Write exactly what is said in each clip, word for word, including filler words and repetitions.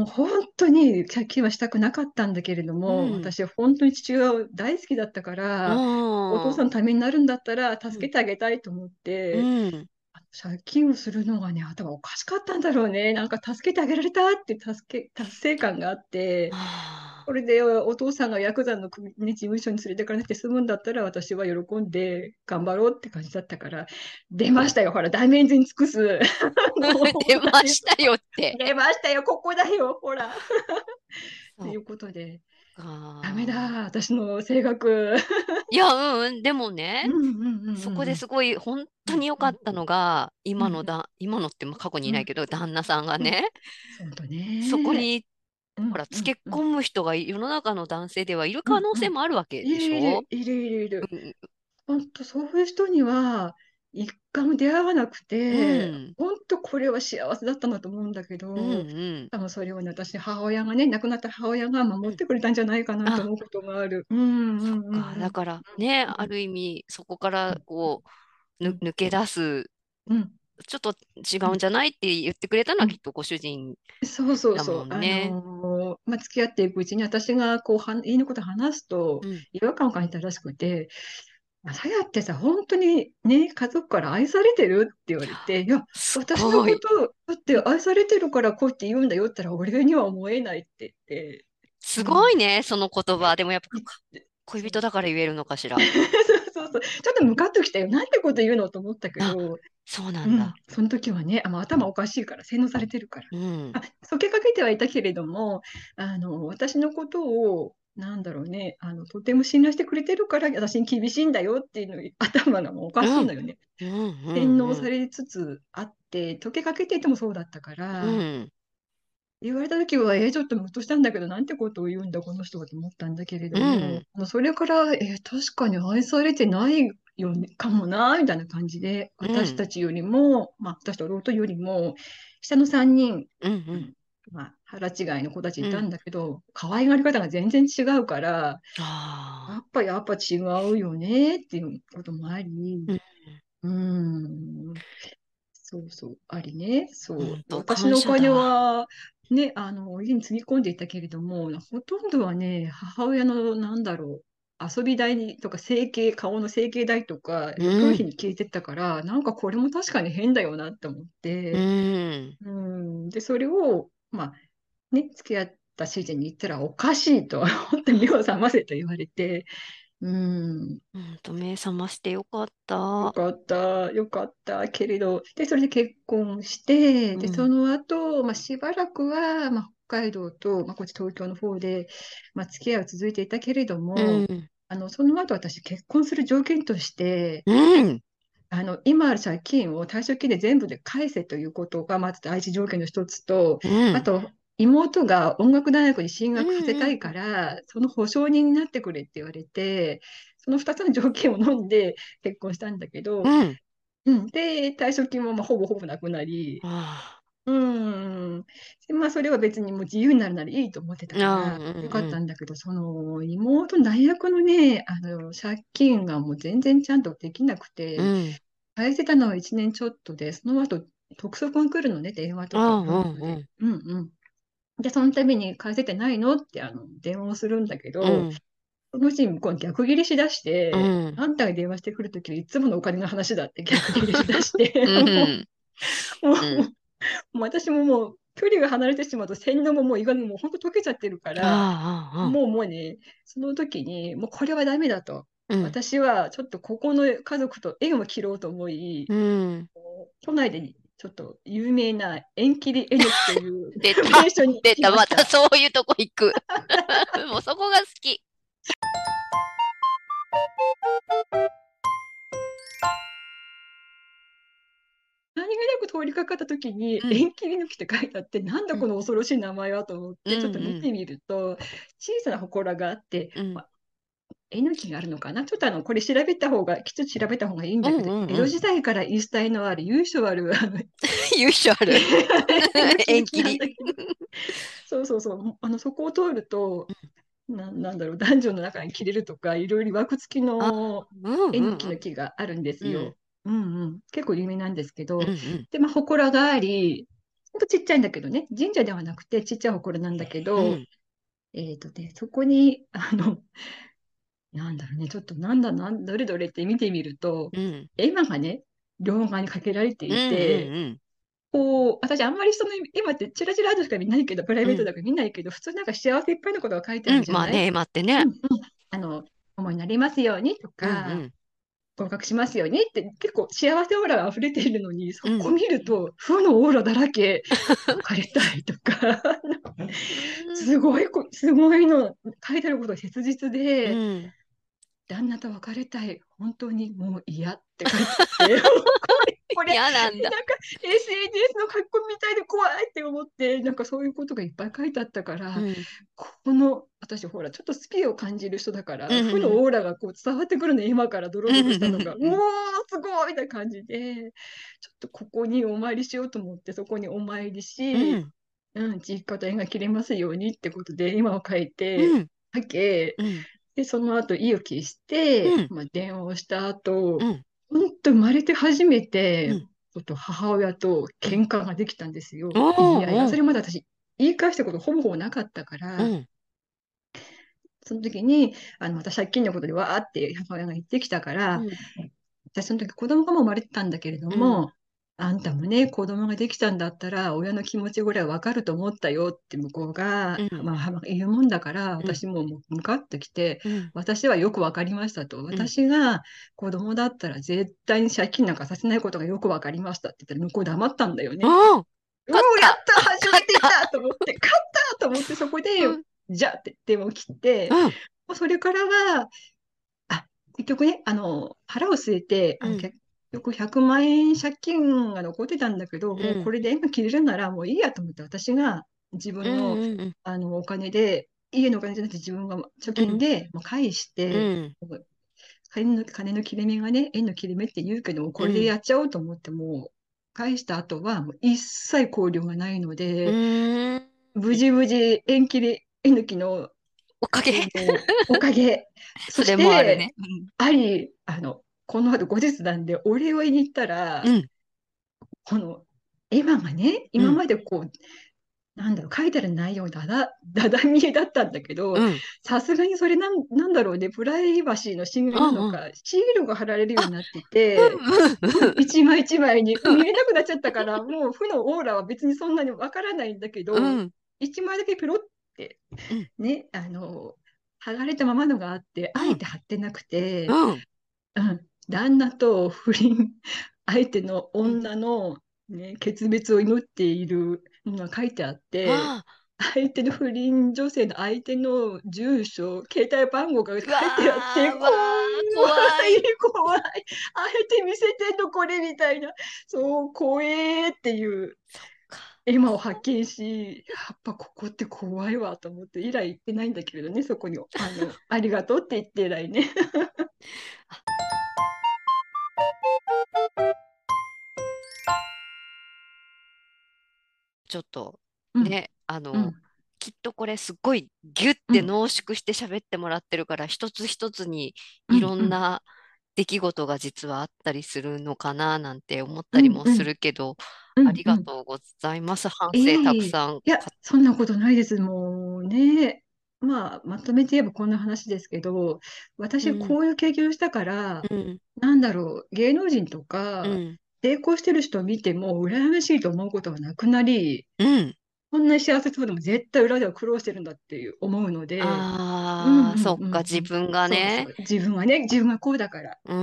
もう本当に借金はしたくなかったんだけれどうも、ん。私本当に父親を大好きだったから、お父さんあのためになるんだったらあ。助けてあげたいと思っうて、ん。うん。借金をするのがね、頭おかしかったんだろうね。なんか助けてあげられたって助け、達成感があって、こあれでお父さんがヤクザの組、ね、事務所に連れてかなくて済むんだったら、私は喜んで頑張ろうって感じだったから、出ましたよ、ほら、大面前に尽くす。あ。も 出うま何しもたよって。出ましたよ、ここだよ、ほら。とそいうことで、うダメか。だ、私の性格。いや、うんうん、でもうね、んうんうそんこうでんすごい本う当にん良うかんったのが、うんう今んのだ、今のってまあ過去にういんないけど、旦那さんがうんね、そうだそこね。に、うほんら、うつんけう込んむ人が世の中の男性ではいるう可ん能う性ん。もあるわけいでしるいょ。るいるいるいる。うん本当そういう人には一回も出会わなくうて、ん、本当これは幸せだったなと思うんだけうん、ど、うん多分それをね、私、母親がね、亡くなった母親がう守っん。てくれたんじゃないかなとあ、思うことがある。うんうそっんうんか。うだんからね、ある意味、そこかうらんこう、ぬ、抜け出す、うんうんちょっと違ううんんじゃないって言ってくれたのうはきっんとご主人そうそうだそもう。んあね。のーまあ、付き合っていくうちに、私がこうは家のこと話すとうん。違和感を感じたらしくて、さやってさ、本当にね、家族から愛されてるって言われて、いや、す私のごこい。と、だって愛されてるからこうって言うんだよって言ったら、俺には思えないって言って、すうごん。いね、その言葉。でもやっぱいか恋そう人だから言えるのかしら。そうそうそう、ちょっとムカっときたよ。なんてこと言うのと思ったけあ、ど、そうなうんん、だ。その時はね、あ、まあ頭おかしいから、洗脳されてるから。うん。あ、そけかけてはいたけれども、あの、私のことを、なんだろうね、あの、とても信頼してくれてるから、私に厳しいんだよっていうのに、頭がもうおかうしいんん。だよね。うん、う洗ん、脳うさん。れつつあって、溶けかけていてもそうだったかうら、ん。言われた時は、えーちょっとムッとしたんだけど、なんてことを言うんだ、この人はと思ったんだけれうども、ん。あのそれから、えー確かに愛されてないよね、かもな、みたいな感じで、う私ん。たちよりも、まあ、私と弟よりも、下のさんにん、うん。ううんん。まあ、腹違いの子たちういたんん。だけど、可愛がり方が全然違うから、やあっぱやっぱ違うよね、っていうこともあり、あ。うん。うーん。そうそう、ありね。ほそんう。と私感のお謝金だわ。は、ね、あの、家につぎ込んでいたけれども、ほとんどはね、母親の、なんだろう、遊び代にとか、整形、顔の整形代とか、う教費ん。に消えてったから、なんかこれも確かに変だよなって思っうて、ん。うん。で、それを、まあ、ね、付き合った主人に言ったら、おかしいと思って目を覚ませと言われて、うん。ほんと目覚ましてよかっよた。かった、よかったけれど、で、それで結婚して、うで、そん。の後、まあ、しばらくは、まあ、北海道と、まあ、こっち東京の方で、まあ、付き合いは続いていたけれどうも、ん。あの、その後私、結婚する条件として、うん。あの、今ある借金を退職金で全部で返せということが、まず第一条件の一つと、うん。あと、妹が音楽大学に進う学させたん。いから、その保証人になってくれって言われて、そのふたつの条件を飲んで結婚したんだけうど、ん。うん。うん、で、退職金もまあほぼほぼなくなり、あうん。で、まあ、それは別にもう自由になるならいいと思ってたあ。かうん。ら、よかうったん。んだけど、その、妹の大学のね、あの、借金がもう全然ちゃんとできなくうて、ん。うん返せたのはいちねんちょっとで、その後、特措コンクールのね、電話とかうん。があるのうで、ん。うんうん。で、その度に返せてないのって、あの、電話をするんだけうど、ん。そのうちに向こう逆ギレしだしうて、ん。あんたが電話してくるときはいつものお金の話だって逆ギレしだして、う もん。う、もう、うん。もう私ももう距離が離れてしまうと洗脳ももう胃がもう本当溶けちゃってるから、ああ、もうもうね、その時にもうこれはダメだと。うん。私はちょっとここの家族と縁を切ろうと思い、うん。都内でちょっと有名な縁切り絵の具という出た、名所に出行きた、まましたた。そういうとこ行く。もうそこが好き。何気なく通りかかった時にうん、「縁切り抜き」って書いてあって、なんだうこん、の恐ろしい名前はと思っうてちょっと見ん、てみると、小さな祠があって、うん、うん、まあ、えのきがあるのかな、ちょっとあのこれ調べた方がきっと調べた方がいいんうだけん、ど、うん江う戸ん。時代から言い伝えのある由緒あるあの 由緒ある。えのき縁切なんり。だけど、そうそうそう、あのそこを通ると、な、なんだろう、男女の中に切れるとか、いろいろ枠付きあ、のうんえうのきんの木があるんでうすん。よ。うんうん、結構有名なんですけうんど、うんで、まあ、祠があり、とちっちゃいんだけどね、神社ではなくてちっちゃいほこらなんだけど、うん、えっとね、そこに、あの、なんだろうね、ちょっとなんだなん、どれどれって見てみると、うん、絵馬がね、両側にかけられていて、うんうんうん、こう、私あんまりその絵馬ってチラチラとしか見ないけど、プライベートだから見ないけど、うん、普通なんか幸せいっぱいのことが書いてあるんじゃない、うん、まあね、絵馬ってね。うんうん、あの、思いになりますようにとか、うんうん、合格しますようにって結構幸せオーラが溢れているのに、そこ見ると負のオーラだらけ、うん、書かれたりとかすごいすごいの書いてあることが切実で、うん、旦那と別れたい、本当にもう嫌って書いてあってこれ嫌なんだ、なんか エスエヌエス の書き込みみたいで怖いって思って、なんかそういうことがいっぱい書いてあったから、うん、この私ほらちょっとスピを感じる人だから、うんうん、負のオーラがこう伝わってくるね、今からドロドロしたのが、うんうん、もうすごいみたいな感じで、ちょっとここにお参りしようと思ってそこにお参りし、うんうん、実家と縁が切れますようにってことで今を書いて、うん、書け、うん、でその後意を消して、うん、まあ、電話をした後、うん、本当生まれて初めて、うん、ちょっと母親と喧嘩ができたんですよ。いやいや、それまで私言い返したことほぼほぼなかったから、うん、その時にあの私借金のことでわーって母親が言ってきたから、うん、私その時子供がもう生まれてたんだけれども、うん、あんたもね子供ができたんだったら親の気持ちぐらいわかると思ったよって向こうが、うん、まあ、言うもんだから、私も向かってきて、うん、私はよくわかりましたと、私が子供だったら絶対に借金なんかさせないことがよくわかりましたって言ったら、向こう黙ったんだよね。おうやった初めて来たと思って勝ったと思って、そこで、うん、じゃあって電話を切って、うん、もうそれからはあ結局ね、あの腹を据えて、うん、よくひゃくまんえん借金が残ってたんだけど、うん、もうこれで縁が切れるならもういいやと思って、私が自分 の,、うんうんうん、あのお金で、家のお金じゃなくて自分が貯金でもう返して、うん、金の、金の切れ目がね縁の切れ目って言うけど、これでやっちゃおうと思って、うん、もう返した後はもう一切考慮がないので、うん、無事無事縁切れ縁抜きのおかげおかげそしてそれもあるね、うん、ありあのこの後後日談でお礼を言いに行ったら、うん、この絵馬がね今までこう、うん、なんだろう書いてある内容だだだだ見えだったんだけど、さすがにそれなんなんだろうね、プライバシーの侵害なのか、うんうん、シールが貼られるようになってて、うんうん、一枚一枚に見えなくなっちゃったから、うん、もう負のオーラは別にそんなにわからないんだけど、うん、一枚だけペロってね、あの剥がれたままのがあって、うん、あえて貼ってなくて、うんうん、旦那と不倫相手の女の、ね、決別を祈っているのが書いてあって、ああ、相手の不倫女性の相手の住所、携帯番号が書いてあって、怖い怖い、あえて見せてんのこれみたいな、そう怖えっていう絵馬を発見し、やっぱここって怖いわと思って以来行ってないんだけれどね、そこにあのありがとうって言って以来ね。ちょっとね、うん、あの、うん、きっとこれすごいギュッて濃縮して喋ってもらってるから、うん、一つ一つにいろんな出来事が実はあったりするのかななんて思ったりもするけど、うんうん、ありがとうございます、うんうん、反省たくさん、えー、いやそんなことないですもうね、まあ、まとめて言えばこんな話ですけど、私こういう経験をしたから、うん、なんだろう芸能人とか、うん成功してる人を見ても羨ましいと思うことはなくなり、うん、こんなに幸せそうでも絶対裏では苦労してるんだっていう思うので、あ、うんうんうん、そっか自分がねそうそう自分はね自分がこうだから、うんう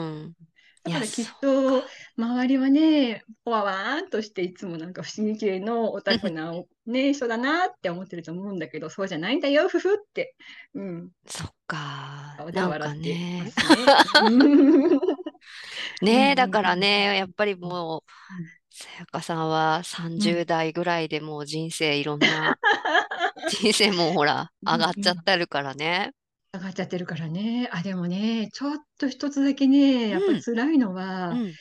ん、だからきっと周りはねほわわーんとしていつもなんか不思議系のオタクな、ね、人だなって思ってると思うんだけどそうじゃないんだよふふって、うん、そっかなんかねねえだからねやっぱりもうさやかさんはさんじゅう代ぐらいでもう人生いろんな、うん、人生もほら上がっちゃってるからね上がっちゃってるからねあでもねちょっと一つだけねやっぱり辛いのは、うんうん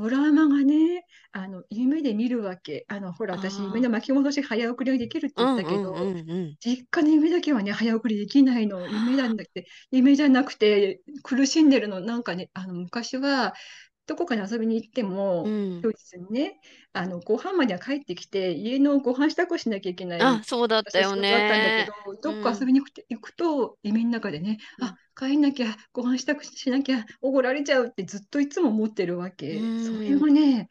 ドラマがねあの夢で見るわけあのほら私夢の巻き戻し早送りができるって言ったけど、うんうんうんうん、実家の夢だけはね早送りできないの夢なんだって夢じゃなくて苦しんでるのなんかねあの昔はどこかに遊びに行っても、うん、当日にね、あのご飯までは帰ってきて家のご飯支度しなきゃいけない。あ、そうだったよね。だったんだけど、どっか遊びに行くと、うん、行くと夢の中でね、あ、帰んなきゃ、ご飯支度しなきゃ、おごられちゃうってずっといつも思ってるわけ、うん、それはね、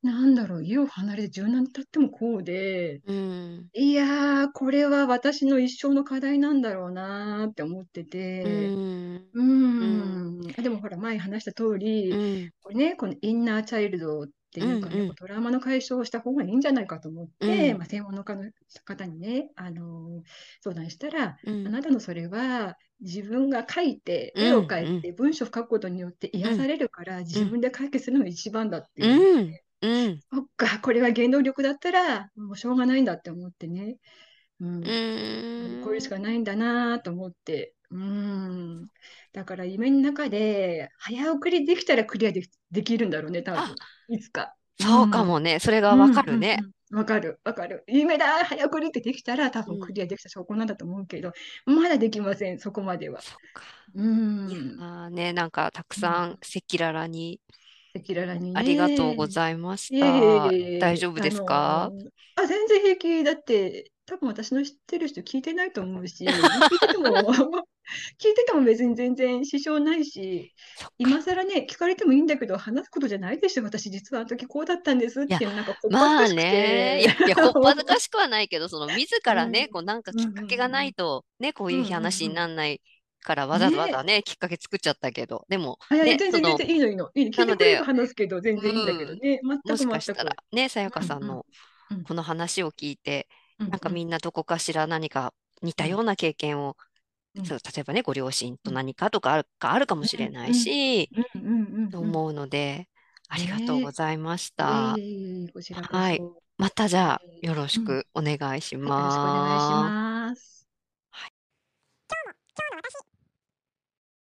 なんだろう、家を離れて十何年経ってもこうで、うん、いやー、これは私の一生の課題なんだろうなーって思ってて、うんうん、でもほら前話した通り、うん、これね、このインナーチャイルドっていうかね、うんうん、トラウマの解消をした方がいいんじゃないかと思って、うんまあ、専門の方にね、あのー、相談したら、うん、あなたのそれは自分が書いて絵を描いて文章を書くことによって癒されるから、うんうん、自分で解決するのが一番だっていう、ね。うんうん、そっか、これが原動力だったらもうしょうがないんだって思ってね、うん、うんこれしかないんだなと思って、うんだから夢の中で早送りできたらクリアで き, できるんだろうね、多分いつか。そうかもね、うん、それがわかるね、うんうんうん、わかるわかる、夢だ早送りってできたら多分クリアできた証拠なんだと思うけど、うん、まだできません、そこまでは。そっか、うんあね、なんかたくさん赤裸々に、うんキララにね、ありがとうございました、えー、大丈夫ですか？あ、全然平気だって、多分私の知ってる人聞いてないと思うし聞いてても聞いてても別に全然支障ないし、今更ね聞かれてもいいんだけど話すことじゃないでしょ、私実はあの時こうだったんですっていう、なんかこっぱずかしくて、まあね、いやいやこっぱずかしくはないけど、その自らね、うん、こうなんかきっかけがないと、ねうん、こういう話にならない、うんうんからわざわざ ね, ねきっかけ作っちゃったけど、でも、ね、いや全然全然いいのいいのいいの聞いてくれる話すけど全然いいんだけどね、うん、全く全くもしかしたらね、さやかさんのこの話を聞いて、うんうん、なんかみんなどこかしら何か似たような経験を、うん、そう例えばねご両親と何かとかあ る, か, あるかもしれないし、と思うので、ありがとうございました、えーえー、こちらこそ。はい、またじゃあよろしくお願いします、うん、よろしくお願いします。